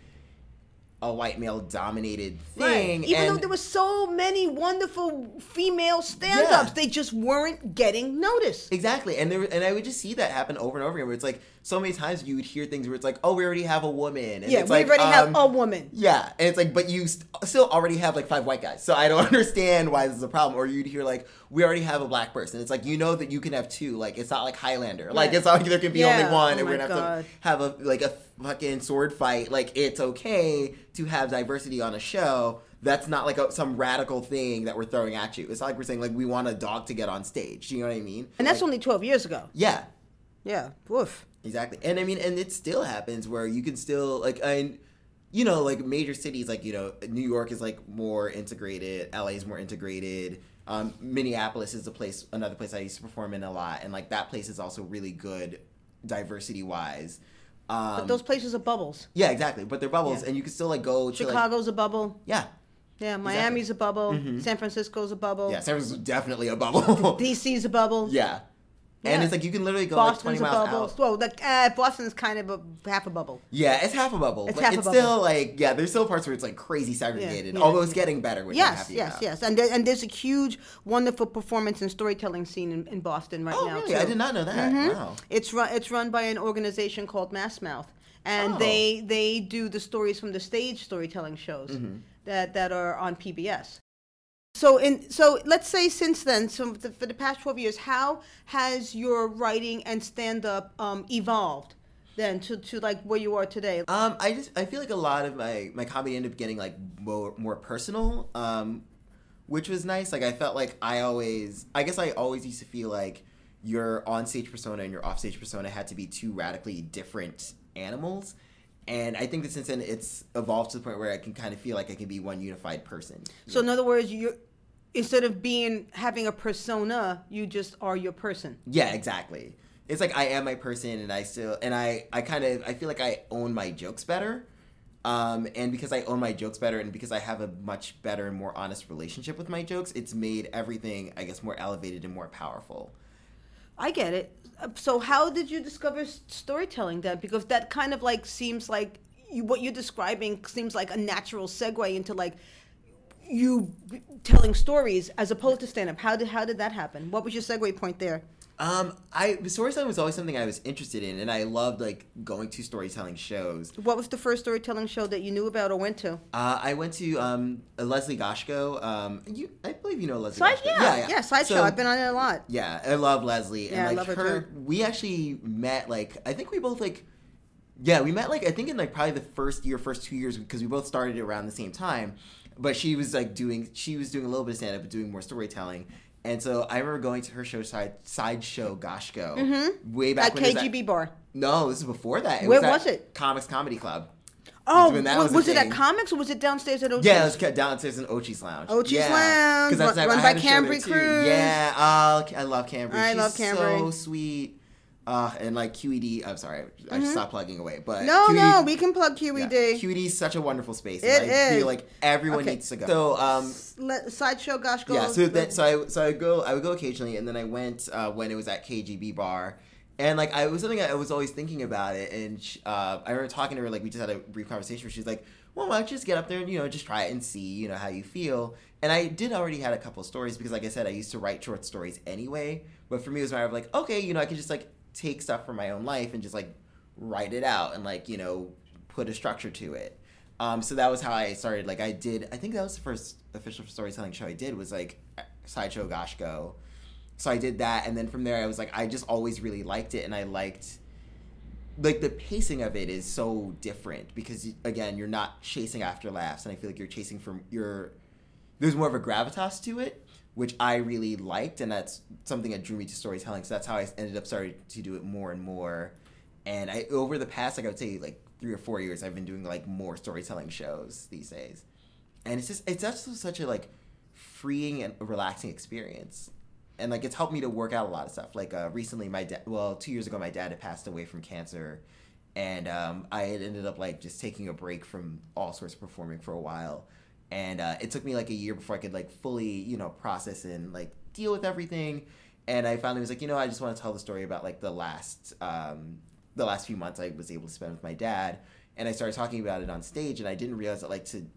a white male-dominated thing. Right. Even and though there were so many wonderful female stand-ups, yeah. They just weren't getting noticed. Exactly. And there, and I would just see that happen over and over again, where it's, like, so many times you would hear things where it's, like, oh, we already have a woman. And yeah, it's we like, already um, have a woman. Yeah. And it's, like, but you st- still already have, like, five white guys, so I don't understand why this is a problem. Or you'd hear, like, we already have a black person. It's, like, you know that you can have two. Like, it's not, like, Highlander. Right. Like, it's not like there can be yeah. only one, oh, and we're going to have to have, a like, a fucking sword fight. Like, it's okay to have diversity on a show. That's not like a, some radical thing that we're throwing at you. It's not like we're saying, like, we want a dog to get on stage. Do you know what I mean? And that's, like, only twelve years ago. Yeah. Yeah. Woof. Exactly. And I mean, and it still happens where you can still, like, I, you know, like, major cities, like, you know, New York is, like, more integrated. L A is more integrated. Um, Minneapolis is a place, another place I used to perform in a lot. And, like, that place is also really good diversity-wise. Um, but those places are bubbles. Yeah, exactly. But they're bubbles, yeah. And you can still, like, go to, Chicago's like, a bubble. Yeah. Yeah, Miami's exactly. a bubble. Mm-hmm. San Francisco's a bubble. Yeah, San Francisco's definitely a bubble. D C's a bubble. Yeah. Yeah. And it's, like, you can literally go, Boston's like, twenty miles out. Well, like, uh, Boston's kind of a, half a bubble. Yeah, it's half a bubble. It's but half it's a bubble. It's still, like, yeah, there's still parts where it's, like, crazy segregated. Yeah, yeah. Although it's getting better, which yes, I'm happy yes, about. Yes, yes, yes. And, there, and there's a huge, wonderful performance and storytelling scene in, in Boston right oh, now, really? too. Oh, really? I did not know that. Mm-hmm. Wow. It's run, it's run by an organization called Mass Mouth. And oh. they they do the stories from the stage storytelling shows mm-hmm. that, that are on P B S. So in so let's say since then, so the, for the past twelve years, how has your writing and stand-up um, evolved then to, to like where you are today? Um, I just I feel like a lot of my, my comedy ended up getting like more, more personal, um, which was nice. Like I felt like I always I guess I always used to feel like your on-stage persona and your off-stage persona had to be two radically different animals. And I think that since then it's evolved to the point where I can kind of feel like I can be one unified person. So in other words, you instead of being having a persona, you just are your person. Yeah, exactly. It's like I am my person, and I still and I, I kind of I feel like I own my jokes better. Um, and because I own my jokes better, and because I have a much better and more honest relationship with my jokes, it's made everything, I guess, more elevated and more powerful. I get it. So how did you discover storytelling then? Because that kind of like seems like you, what you're describing seems like a natural segue into like you telling stories as opposed to stand up. How did how did that happen? What was your segue point there? Um, I storytelling was always something I was interested in, and I loved like going to storytelling shows. What was the first storytelling show that you knew about or went to? Uh, I went to um, Leslie Goshko. Um, you, I believe you know Leslie. Side, Goshko. Yeah, yeah, yeah. yeah Sideshow. So, I've been on it a lot. Yeah, I love Leslie. Yeah, and, like, I love her. her we actually met like I think we both like yeah we met like I think in like probably the first year, first two years because we both started around the same time. But she was like doing she was doing a little bit of stand up, but doing more storytelling. And so I remember going to her show, side Sideshow Goshko, mm-hmm. way back at when K G B it was at, Bar. No, this is before that. It Where was, was it? Comics Comedy Club. Oh, was, was, was it at Comics or was it downstairs at Ochi's? Yeah, it was downstairs in Ochi's Lounge. Ochi's yeah. Lounge, that's run, run by Cambry Cruz. Yeah, uh, I love Cambry. I She's love Cambry. So sweet. Uh, and like Q E D, I'm sorry, I mm-hmm. stopped plugging away. But no, Q E D, no, we can plug Q E D. Yeah, Q E D is such a wonderful space. It and I is. feel like everyone okay. needs to go. So um, Let, Sideshow Goshko. Yeah, so that, so I so I go I would go occasionally, and then I went uh, when it was at K G B Bar, and like I it was something I was always thinking about it, and she, uh, I remember talking to her like we just had a brief conversation where she's like, well, why don't you just get up there and, you know, just try it and see, you know, how you feel. And I did already had a couple of stories because, like I said, I used to write short stories anyway. But for me, it was a matter of, like, okay, you know, I could just, like, take stuff from my own life and just, like, write it out and, like, you know, put a structure to it. Um, so that was how I started. Like, I did – I think that was the first official storytelling show I did was, like, Sideshow Goshko. So I did that. And then from there, I was, like, I just always really liked it, and I liked – like, the pacing of it is so different because, again, you're not chasing after laughs, and I feel like you're chasing from your – there's more of a gravitas to it, which I really liked, and that's something that drew me to storytelling. So that's how I ended up starting to do it more and more. And I over the past, like I would say, like three or four years, I've been doing, like, more storytelling shows these days. And it's just – it's also such a, like, freeing and relaxing experience. And, like, it's helped me to work out a lot of stuff. Like, uh, recently, my dad, well, two years ago, my dad had passed away from cancer. And um, I had ended up, like, just taking a break from all sorts of performing for a while. And uh, it took me, like, a year before I could, like, fully, you know, process and, like, deal with everything. And I finally was like, you know, I just want to tell the story about, like, the last, um, the last few months I was able to spend with my dad. And I started talking about it on stage. And I didn't realize that, like, to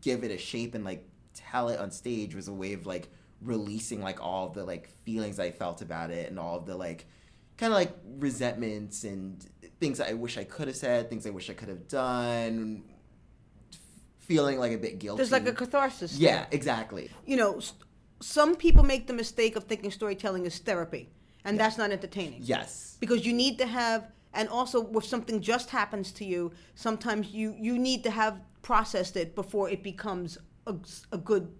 give it a shape and, like, tell it on stage was a way of, like, releasing, like, all the, like, feelings I felt about it and all the, like, kind of, like, resentments and things I wish I could have said, things I wish I could have done, feeling, like, a bit guilty. There's, like, a catharsis. Yeah, there. Exactly. You know, st- some people make the mistake of thinking storytelling is therapy, and yeah. that's not entertaining. Yes. Because you need to have, and also if something just happens to you, sometimes you, you need to have processed it before it becomes a, a good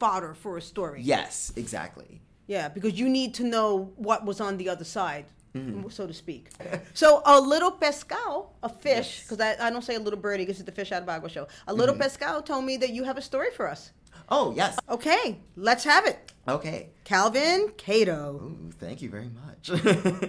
fodder for a story. Yes, exactly. Yeah, because you need to know what was on the other side, mm-hmm. so to speak. So a little pescado, a fish, because yes. I, I don't say a little birdie because it's the Fish Out of Agua show. A little mm-hmm. pescado told me that you have a story for us. Oh, yes. Okay, let's have it. Okay. Calvin Cato. Ooh, thank you very much.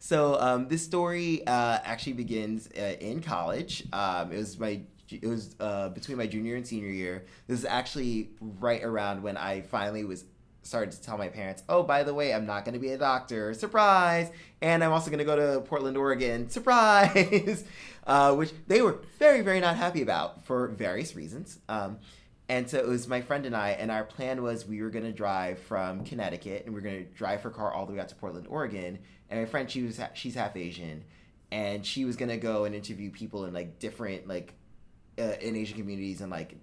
So um, this story uh, actually begins uh, in college. Um, it was my It was uh, between my junior and senior year. This is actually right around when I finally was started to tell my parents, oh, by the way, I'm not going to be a doctor. Surprise! And I'm also going to go to Portland, Oregon. Surprise! uh, which they were very, very not happy about for various reasons. Um, and so it was my friend and I, and our plan was we were going to drive from Connecticut, and we were going to drive her car all the way out to Portland, Oregon. And my friend, she was she's half Asian. and she was gonna go and interview people in like different like uh, in Asian communities and like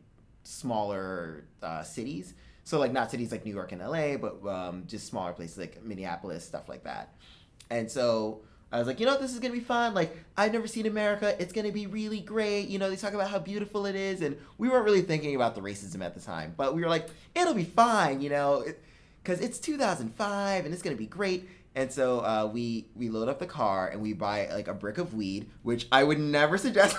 smaller uh, cities. So like not cities like New York and L A, but um, just smaller places like Minneapolis, stuff like that. And so I was like, you know, this is going to be fun. Like, I've never seen America. It's going to be really great. You know, they talk about how beautiful it is. And we weren't really thinking about the racism at the time. But we were like, it'll be fine, you know, because it, it's two thousand five and it's going to be great. And so uh, we, we load up the car and we buy, like, a brick of weed, which I would never suggest.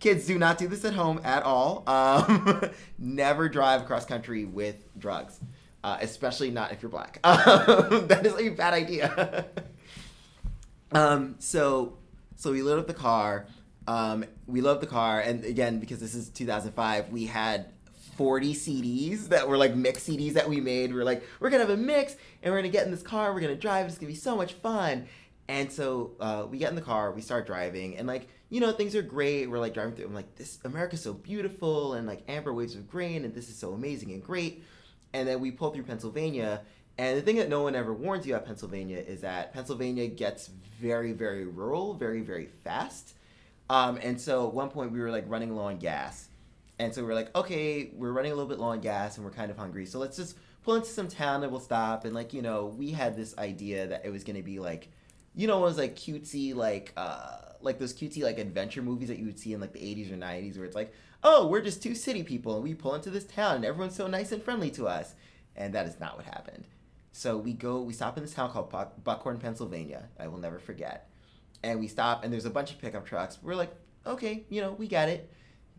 Kids, do not do this at home at all. Um, never drive across country with drugs, uh, especially not if you're black. That is a bad idea. Um, so, so we load up the car, um, we load up the car, and again, because this is two thousand five, we had forty C Ds that were like mix C Ds that we made. We were like, we're gonna have a mix, and we're gonna get in this car, we're gonna drive, it's gonna be so much fun. And so, uh, we get in the car, we start driving, and like, you know, things are great, we're like driving through, I'm like, this, America's so beautiful, and like amber waves of grain, and this is so amazing and great. And then we pull through Pennsylvania. And the thing that no one ever warns you about Pennsylvania is that Pennsylvania gets very, very rural, very, very fast. Um, and so at one point we were like running low on gas. And so we were like, okay, we're running a little bit low on gas and we're kind of hungry. So let's just pull into some town and we'll stop. And like, you know, we had this idea that it was going to be like, you know, it was like cutesy, like, uh, like those cutesy like adventure movies that you would see in like the eighties or nineties where it's like, oh, we're just two city people and we pull into this town and everyone's so nice and friendly to us. And that is not what happened. So we go, we stop in this town called Buckhorn, Pennsylvania. I will never forget. And we stop, and there's a bunch of pickup trucks. We're like, okay, you know, we got it.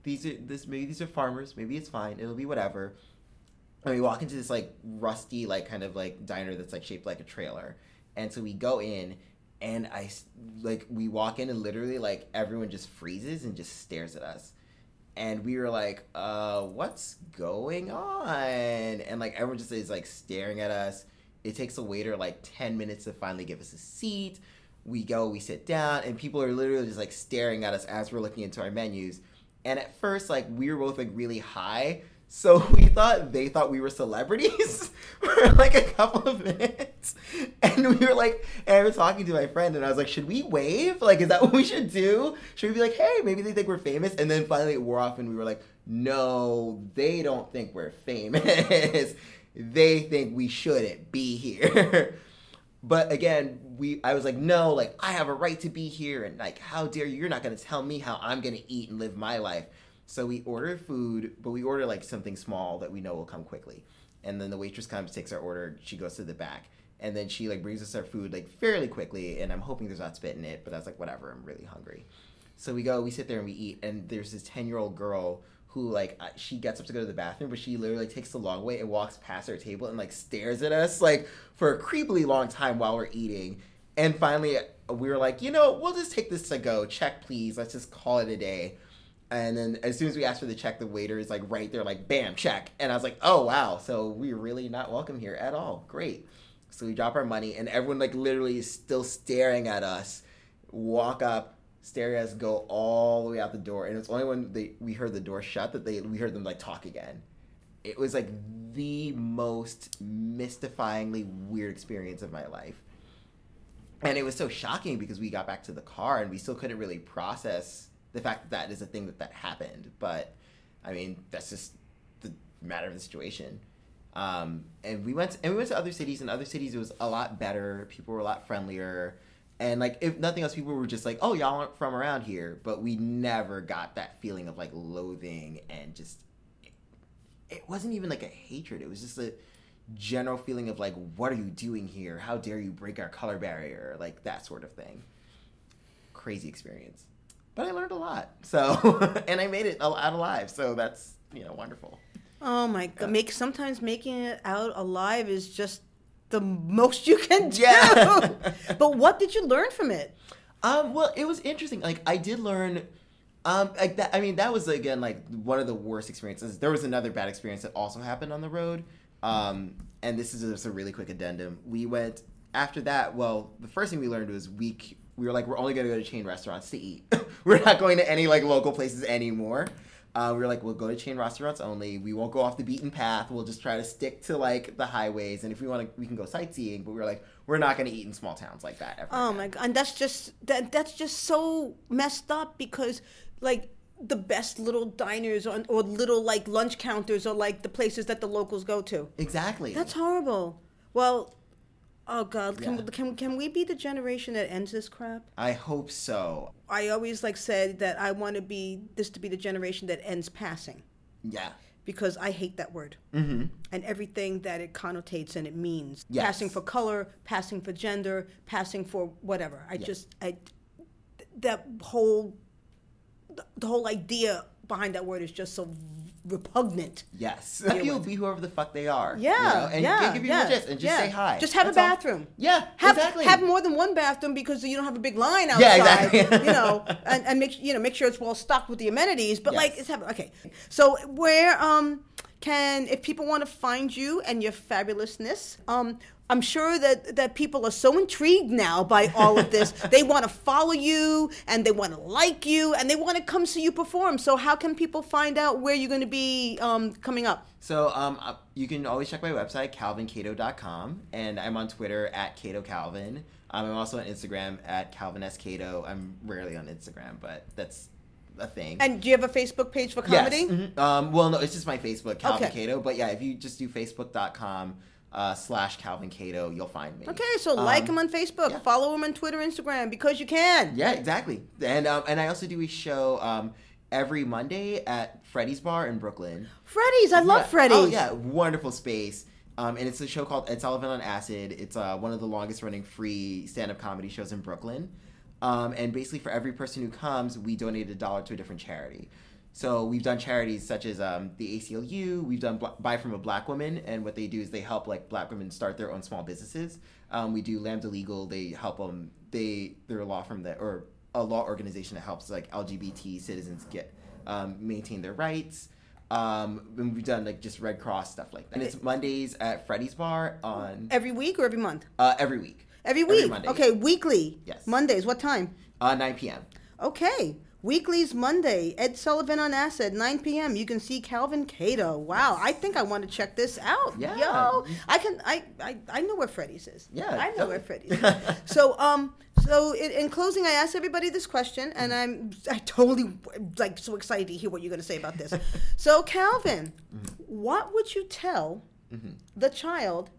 These are this maybe these are farmers. Maybe it's fine. It'll be whatever. And we walk into this like rusty, like kind of like diner that's like shaped like a trailer. And so we go in, and I like we walk in, and literally like everyone just freezes and just stares at us. And we were like, uh, what's going on? And like everyone just is like staring at us. It takes a waiter like ten minutes to finally give us a seat. We go, we sit down, and people are literally just like staring at us as we're looking into our menus. And at first, like we were both like really high. So we thought they thought we were celebrities for like a couple of minutes. And we were like, and I was talking to my friend and I was like, should we wave? Like, is that what we should do? Should we be like, hey, maybe they think we're famous? And then finally it wore off and we were like, no, they don't think we're famous. They think we shouldn't be here. But again, we I was like, no, like I have a right to be here. And like, how dare you? You're not going to tell me how I'm going to eat and live my life. So we order food, but we order like something small that we know will come quickly. And then the waitress comes, takes our order. She goes to the back and then she like brings us our food like fairly quickly. And I'm hoping there's not spit in it, but I was like, whatever, I'm really hungry. So we go, we sit there and we eat. And there's this ten year old girl who like, she gets up to go to the bathroom, but she literally takes the long way and walks past our table and like stares at us like for a creepily long time while we're eating. And finally we were like, you know, we'll just take this to go. Check, please. Let's just call it a day. And then as soon as we asked for the check, the waiter is like right there, like, bam, check. And I was like, oh, wow. So we're really not welcome here at all. Great. So we drop our money and everyone like literally is still staring at us, walk up, stare at us, go all the way out the door. And it's only when they, we heard the door shut that they we heard them like talk again. It was like the most mystifyingly weird experience of my life. And it was so shocking because we got back to the car and we still couldn't really process the fact that that is a thing that that happened. But, I mean, that's just the matter of the situation. Um, and we went to, and we went to other cities, and other cities it was a lot better. People were a lot friendlier. And, like, if nothing else, people were just like, oh, y'all aren't from around here. But we never got that feeling of, like, loathing and just... It, it wasn't even, like, a hatred. It was just a general feeling of, like, what are you doing here? How dare you break our color barrier? Like, that sort of thing. Crazy experience. But I learned a lot, so and I made it out alive, so that's, you know, wonderful. Oh my God! Make sometimes making it out alive is just the most you can do. Yeah. But what did you learn from it? Um, well, it was interesting. Like I did learn, um, like that. I mean, that was again like one of the worst experiences. There was another bad experience that also happened on the road, um, and this is just a really quick addendum. We went after that. Well, the first thing we learned was we. We were like, we're only going to go to chain restaurants to eat. We're not going to any, like, local places anymore. Uh, we were like, we'll go to chain restaurants only. We won't go off the beaten path. We'll just try to stick to, like, the highways. And if we want to, we can go sightseeing. But we were like, we're not going to eat in small towns like that ever. Oh, again. My God. And that's just, that, that's just so messed up because, like, the best little diners or, or little, like, lunch counters are, like, the places that the locals go to. Exactly. That's horrible. Well... Oh, God. Can, yeah. can, can we be the generation that ends this crap? I hope so. I always, like, said that I want to be this to be the generation that ends passing. Yeah. Because I hate that word. Mm-hmm. And everything that it connotates and it means. Yes. Passing for color, passing for gender, passing for whatever. I yes. just, I, that whole, the whole idea behind that word is just so repugnant. Yes. Let people be whoever the fuck they are. Yeah. You know? And yeah, give people yeah, a chance and just yeah. say hi. Just have That's a bathroom. All. Yeah, have, exactly. Have more than one bathroom because you don't have a big line outside. Yeah, exactly. You know, and, and make, you know, make sure it's well stocked with the amenities. But yes. like, it's have, okay. So where um can, if people want to find you and your fabulousness, um, I'm sure that, that people are so intrigued now by all of this. They want to follow you, and they want to like you, and they want to come see you perform. So how can people find out where you're going to be um, coming up? So um, you can always check my website, calvin cato dot com, and I'm on Twitter at CatoCalvin. Um, I'm also on Instagram at CalvinSCato. I'm rarely on Instagram, but that's... a thing. And do you have a Facebook page for comedy? Yes. Mm-hmm. Um, well, no, it's just my Facebook, Calvin okay. Cato. But yeah, if you just do facebook dot com uh, slash Calvin Cato, you'll find me. Okay, so um, like him on Facebook, yeah. follow him on Twitter, Instagram, because you can. Yeah, exactly. And um, and I also do a show um, every Monday at Freddy's Bar in Brooklyn. Freddy's, I love yeah. Freddy's. Oh yeah, wonderful space. Um, and it's a show called Ed Sullivan on Acid. It's uh, one of the longest running free stand-up comedy shows in Brooklyn. Um, and basically for every person who comes, we donate a dollar to a different charity. So we've done charities such as um, the A C L U, we've done Bl- Buy From a Black Woman, and what they do is they help like black women start their own small businesses. Um, we do Lambda Legal, they help them, they, they're a law firm that, or a law organization that helps like L G B T citizens get, um, maintain their rights. Um, and we've done like just Red Cross, stuff like that. And it's Mondays at Freddy's Bar on... Every week or every month? Uh, every week. Every week. Every Monday, okay, yeah. Weekly. Yes. Mondays. What time? Uh, nine p.m. Okay. Weeklies Monday. Ed Sullivan on Acid, nine p.m. You can see Calvin Cato. Wow. Yes. I think I want to check this out. Yeah. Yo. I can I, I, I know where Freddy's is. Yeah. I know definitely. Where Freddy's is. So um so in, in closing I asked everybody this question and I'm I totally like so excited to hear what you're gonna say about this. So Calvin, mm-hmm. what would you tell mm-hmm. the child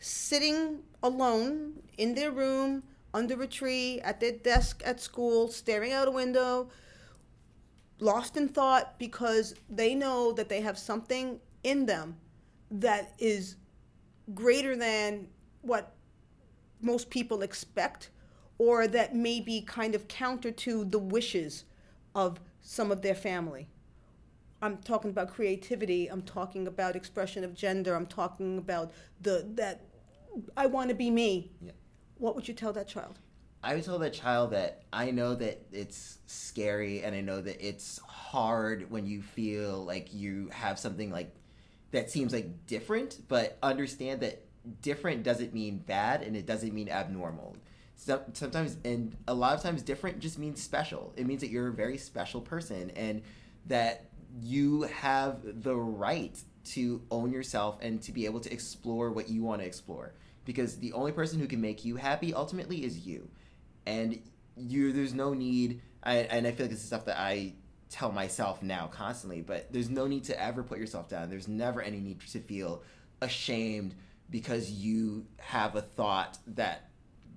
sitting alone in their room, under a tree, at their desk at school, staring out a window, lost in thought because they know that they have something in them that is greater than what most people expect or that may be kind of counter to the wishes of some of their family. I'm talking about creativity. I'm talking about expression of gender. I'm talking about the that I want to be me. Yeah. What would you tell that child? I would tell that child that I know that it's scary and I know that it's hard when you feel like you have something like that seems like different, but understand that different doesn't mean bad and it doesn't mean abnormal. So, sometimes, and a lot of times, different just means special. It means that you're a very special person and that you have the right to own yourself and to be able to explore what you want to explore. Because the only person who can make you happy ultimately is you. And you there's no need, I, and I feel like this is stuff that I tell myself now constantly, but there's no need to ever put yourself down. There's never any need to feel ashamed because you have a thought that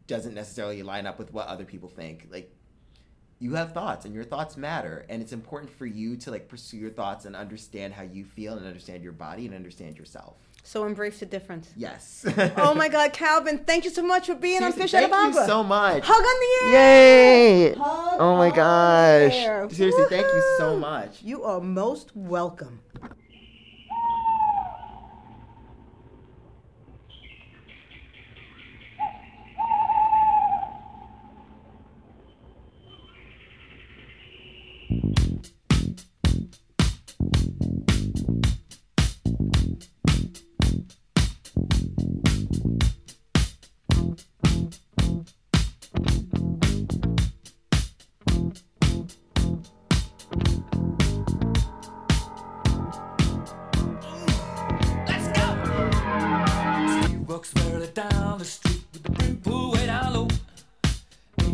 doesn't necessarily line up with what other people think. Like, you have thoughts and your thoughts matter. And it's important for you to like pursue your thoughts and understand how you feel and understand your body and understand yourself. So embrace the difference. Yes. Oh my God, Calvin, thank you so much for being seriously, on Fish Out of Agua. Thank you so much. Hug on the air. Yay. Hug oh my gosh. Air. Seriously, Woohoo. Thank you so much. You are most welcome.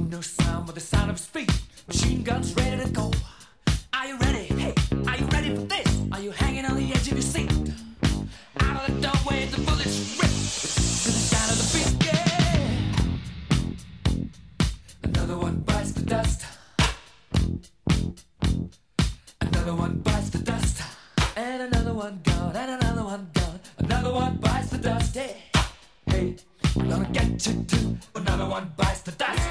no sound but the sound of his feet. Machine guns ready to go. Are you ready? Hey, are you ready for this? Are you hanging on the edge of your seat? Out of the doorway, the bullets rip to the sound of the beat, yeah. Another one bites the dust. Another one bites the dust. And another one gone, and another one gone. Another one bites the dust, hey. Hey, I'm gonna get you too. Another one bites the dust.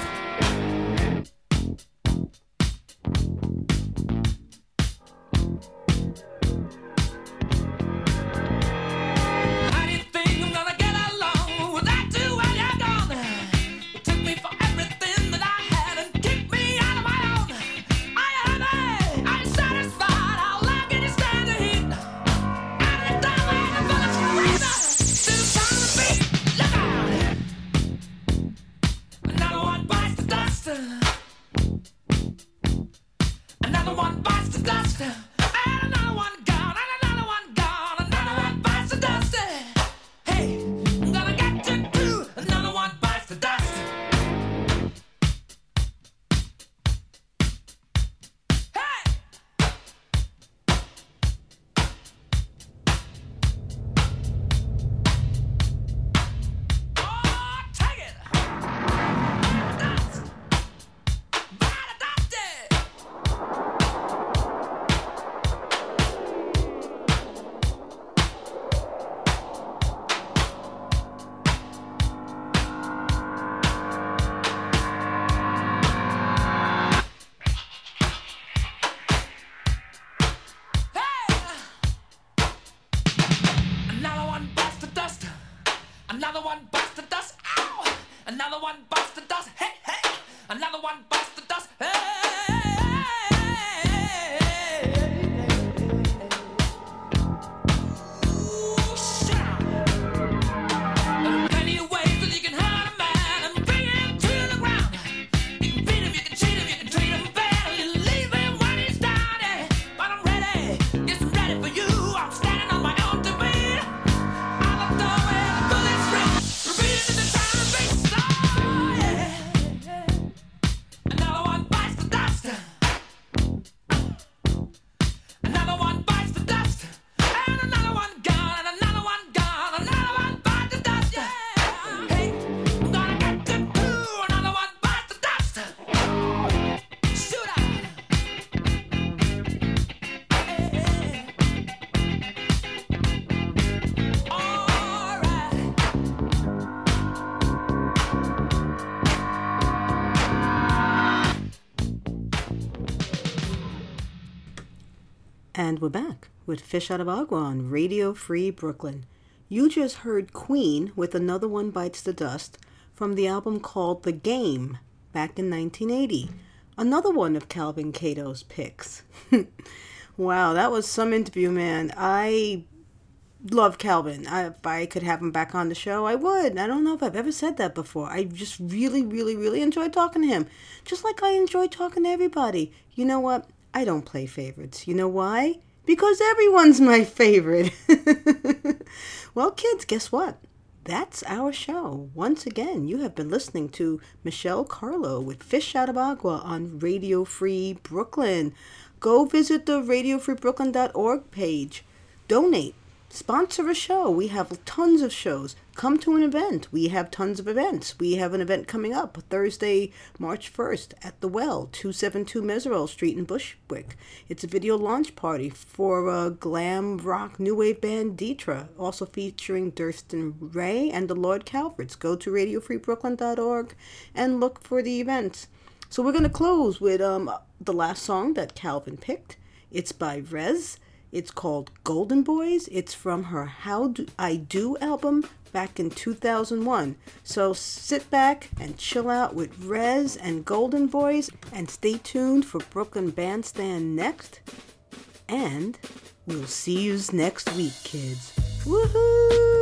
And we're back with Fish Out of Agua on Radio Free Brooklyn. You just heard Queen with Another One Bites the Dust from the album called The Game back in nineteen eighty. Another one of Calvin Cato's picks. Wow, that was some interview, man. I love Calvin. I, if I could have him back on the show, I would. I don't know if I've ever said that before. I just really, really, really enjoy talking to him. Just like I enjoy talking to everybody. You know what? I don't play favorites. You know why? Because everyone's my favorite. Well, kids, guess what? That's our show. Once again, you have been listening to Michelle Carlo with Fish Out of Agua on Radio Free Brooklyn. Go visit the radio free brooklyn dot org page. Donate. Sponsor a show. We have tons of shows. Come to an event. We have tons of events. We have an event coming up Thursday, March first at The Well, two seventy-two Meserole Street in Bushwick. It's a video launch party for a glam rock new wave band Deetra, also featuring Durston Ray and the Lord Calverts. Go to radio free brooklyn dot org and look for the events. So we're going to close with um the last song that Calvin picked. It's by Rez. It's called Golden Boys. It's from her How Do I Do album back in two thousand one. So sit back and chill out with Rez and Golden Boys and stay tuned for Brooklyn Bandstand next. And we'll see you next week, kids. Woohoo!